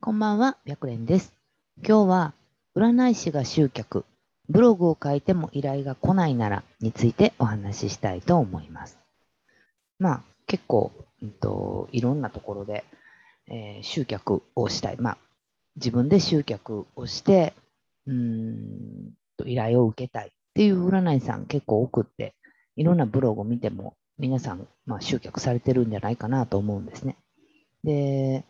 こんばんは、白蓮です。今日は占い師が集客、ブログを書いても依頼が来ないならについてお話ししたいと思います。結構、いろんなところで、集客をしたい。自分で集客をして、依頼を受けたいっていう占い師さん結構多くって、いろんなブログを見ても皆さん、集客されてるんじゃないかなと思うんですね。で、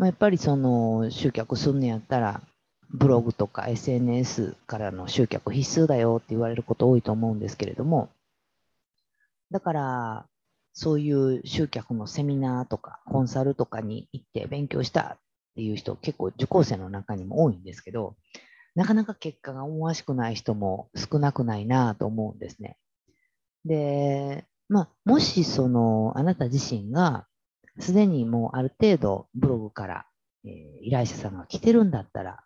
やっぱりその集客するのやったら、ブログとか SNS からの集客必須だよって言われること多いと思うんですけれども、だからそういう集客のセミナーとかコンサルとかに行って勉強したっていう人結構受講生の中にも多いんですけど、なかなか結果が思わしくない人も少なくないなと思うんですね。で、もしそのあなた自身がすでにもうある程度ブログから、依頼者さんが来てるんだったら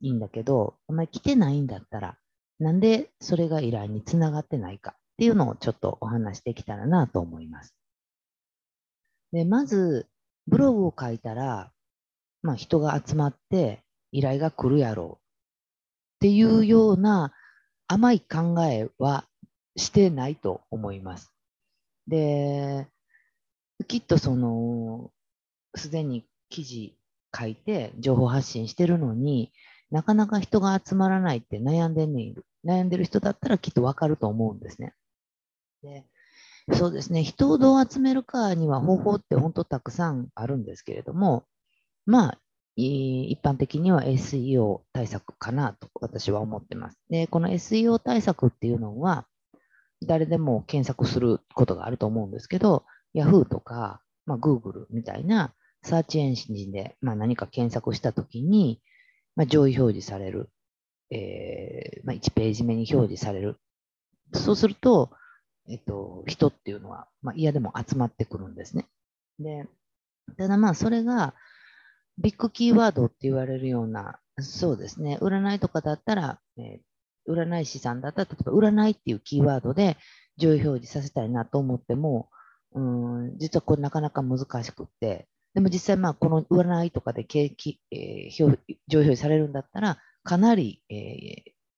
いいんだけど、お前来てないんだったらなんでそれが依頼につながってないかっていうのをちょっとお話できたらなと思います。で、まずブログを書いたら、人が集まって依頼が来るやろうっていうような甘い考えはしてないと思います。で、きっとそのすでに記事書いて情報発信してるのになかなか人が集まらないって悩んでる人だったらきっとわかると思うんですね。で、そうですね、人をどう集めるかには方法って本当たくさんあるんですけれども、一般的には SEO 対策かなと私は思ってます。で、この SEO 対策っていうのは誰でも検索することがあると思うんですけど、Yahoo とか、Google みたいなサーチエンジンで、何か検索したときに、上位表示される、1ページ目に表示される。そうすると、人っていうのは、嫌でも集まってくるんですね。で、ただそれがビッグキーワードって言われるような、そうですね、占いとかだったら、占い師さんだったら、例えば占いっていうキーワードで上位表示させたいなと思っても、実はこれなかなか難しくって、でも実際この占いとかで上表されるんだったらかなり、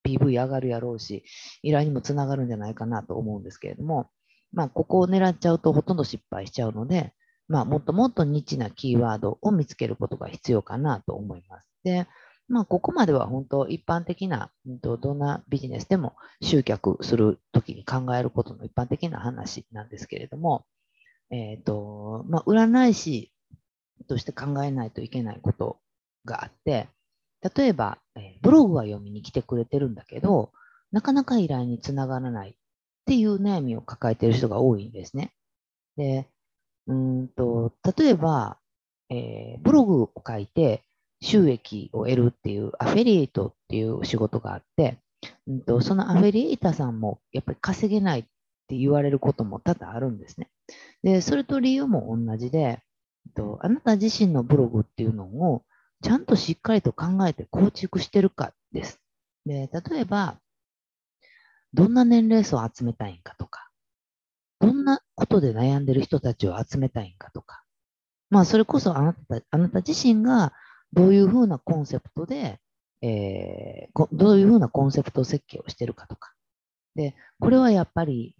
PV 上がるやろうし、依頼にもつながるんじゃないかなと思うんですけれども、ここを狙っちゃうとほとんど失敗しちゃうので、もっともっとニッチなキーワードを見つけることが必要かなと思います。で、ここまでは本当一般的な、どんなビジネスでも集客するときに考えることの一般的な話なんですけれども、占い師として考えないといけないことがあって、例えば、ブログは読みに来てくれてるんだけどなかなか依頼につながらないっていう悩みを抱えている人が多いんですね。で、例えば、ブログを書いて収益を得るっていうアフィリエイトっていう仕事があって、そのアフィリエイターさんもやっぱり稼げないって言われることも多々あるんですね。で、それと理由も同じで、あなた自身のブログっていうのをちゃんとしっかりと考えて構築してるかです。で、例えば、どんな年齢層を集めたいんかとか、どんなことで悩んでる人たちを集めたいんかとか、それこそあなた自身がどういうふうなコンセプトで、どういうふうなコンセプト設計をしてるかとか。で、これはやっぱり、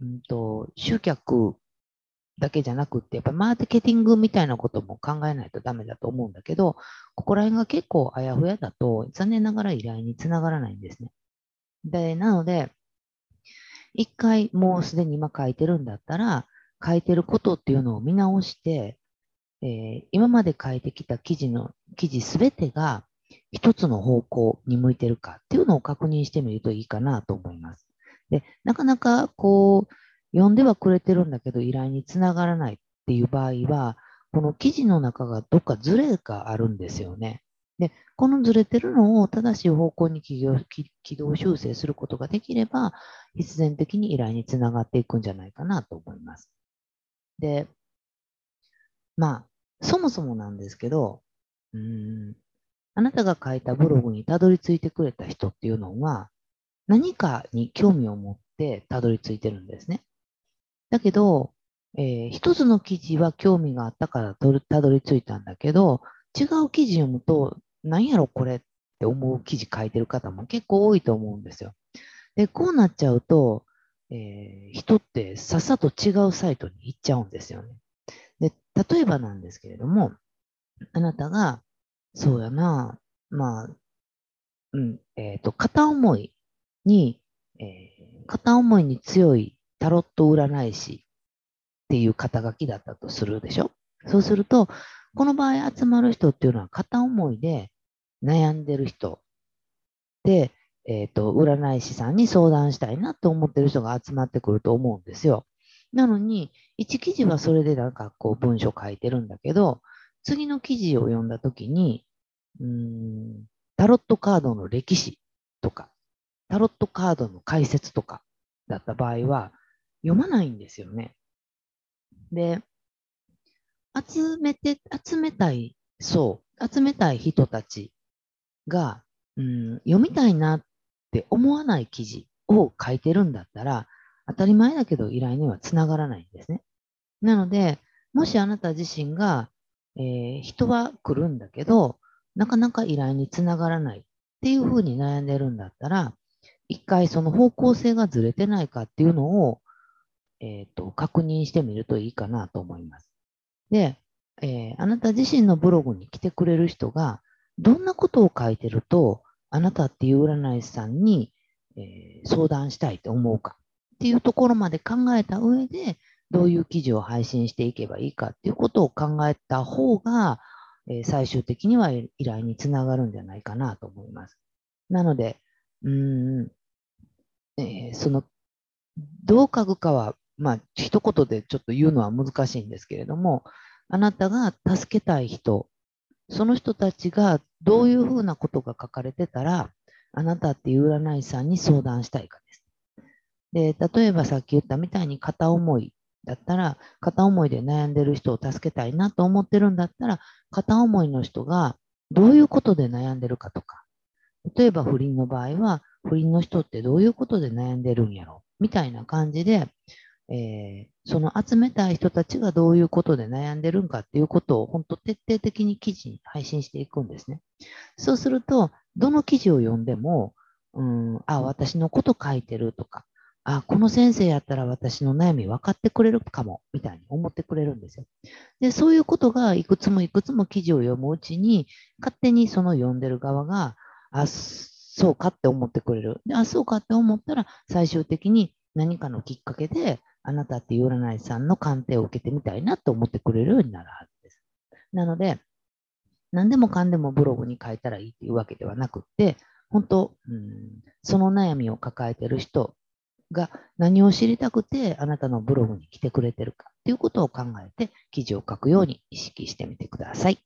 集客だけじゃなくって、やっぱマーケティングみたいなことも考えないとダメだと思うんだけど、ここら辺が結構あやふやだと、残念ながら依頼につながらないんですね。で、なので、一回もうすでに今書いてるんだったら、書いてることっていうのを見直して、今まで書いてきた記事すべてが一つの方向に向いてるかっていうのを確認してみるといいかなと思います。で、なかなか読んではくれてるんだけど依頼につながらないっていう場合は、この記事の中がどっかズレがあるんですよね。で、このズレてるのを正しい方向に軌道修正することができれば、必然的に依頼につながっていくんじゃないかなと思います。で、そもそもなんですけど、あなたが書いたブログにたどり着いてくれた人っていうのは、何かに興味を持ってたどり着いてるんですね。だけど、一つの記事は興味があったからたどり着いたんだけど、違う記事読むと、何やろこれって思う記事書いてる方も結構多いと思うんですよ。で、こうなっちゃうと、人ってさっさと違うサイトに行っちゃうんですよね。で、例えばなんですけれども、あなたが、そうやな、まあ、片思いに強いタロット占い師っていう肩書きだったとするでしょ。そうすると、この場合集まる人っていうのは片思いで悩んでる人で、占い師さんに相談したいなと思ってる人が集まってくると思うんですよ。なのに、1記事はそれでなんかこう文章書いてるんだけど、次の記事を読んだときに、タロットカードの歴史とか、タロットカードの解説とかだった場合は、読まないんですよね。で、集めたい人たちが、読みたいなって思わない記事を書いてるんだったら、当たり前だけど依頼にはつながらないんですね。なので、もしあなた自身が、人は来るんだけど、なかなか依頼につながらないっていうふうに悩んでるんだったら、一回その方向性がずれてないかっていうのを、確認してみるといいかなと思います。で、あなた自身のブログに来てくれる人が、どんなことを書いてると、あなたっていう占い師さんに、相談したいと思うかっていうところまで考えた上で、どういう記事を配信していけばいいかっていうことを考えた方が、最終的には依頼につながるんじゃないかなと思います。なので、どう書くかは、まあ、一言でちょっと言うのは難しいんですけれども、あなたが助けたい人、その人たちがどういうふうなことが書かれてたら、あなたっていう占い師さんに相談したいかです。で、例えばさっき言ったみたいに片思いだったら、片思いで悩んでる人を助けたいなと思ってるんだったら、片思いの人がどういうことで悩んでるかとか、例えば不倫の場合は、不倫の人ってどういうことで悩んでるんやろみたいな感じで、その集めたい人たちがどういうことで悩んでるんかっていうことを本当徹底的に記事に配信していくんですね。そうすると、どの記事を読んでも、私のこと書いてるとか、この先生やったら私の悩み分かってくれるかも、みたいに思ってくれるんですよ。で、そういうことがいくつも記事を読むうちに、勝手にその読んでる側が、そうかって思ってくれる。で、そうかって思ったら、最終的に何かのきっかけで、あなたっていう占い師さんの鑑定を受けてみたいなと思ってくれるようになるはずです。なので、何でもかんでもブログに書いたらいいっていうわけではなくって、本当、その悩みを抱えてる人、が何を知りたくてあなたのブログに来てくれてるかということを考えて記事を書くように意識してみてください。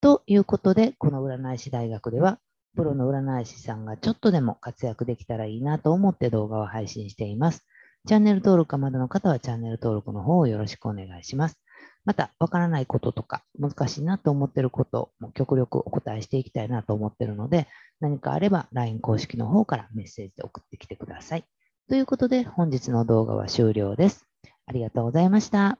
ということで、この占い師大学ではプロの占い師さんがちょっとでも活躍できたらいいなと思って動画を配信しています。チャンネル登録がまだの方はチャンネル登録の方をよろしくお願いします。また、わからないこととか難しいなと思っていることも極力お答えしていきたいなと思っているので、何かあれば LINE 公式の方からメッセージで送ってきてください。ということで、本日の動画は終了です。ありがとうございました。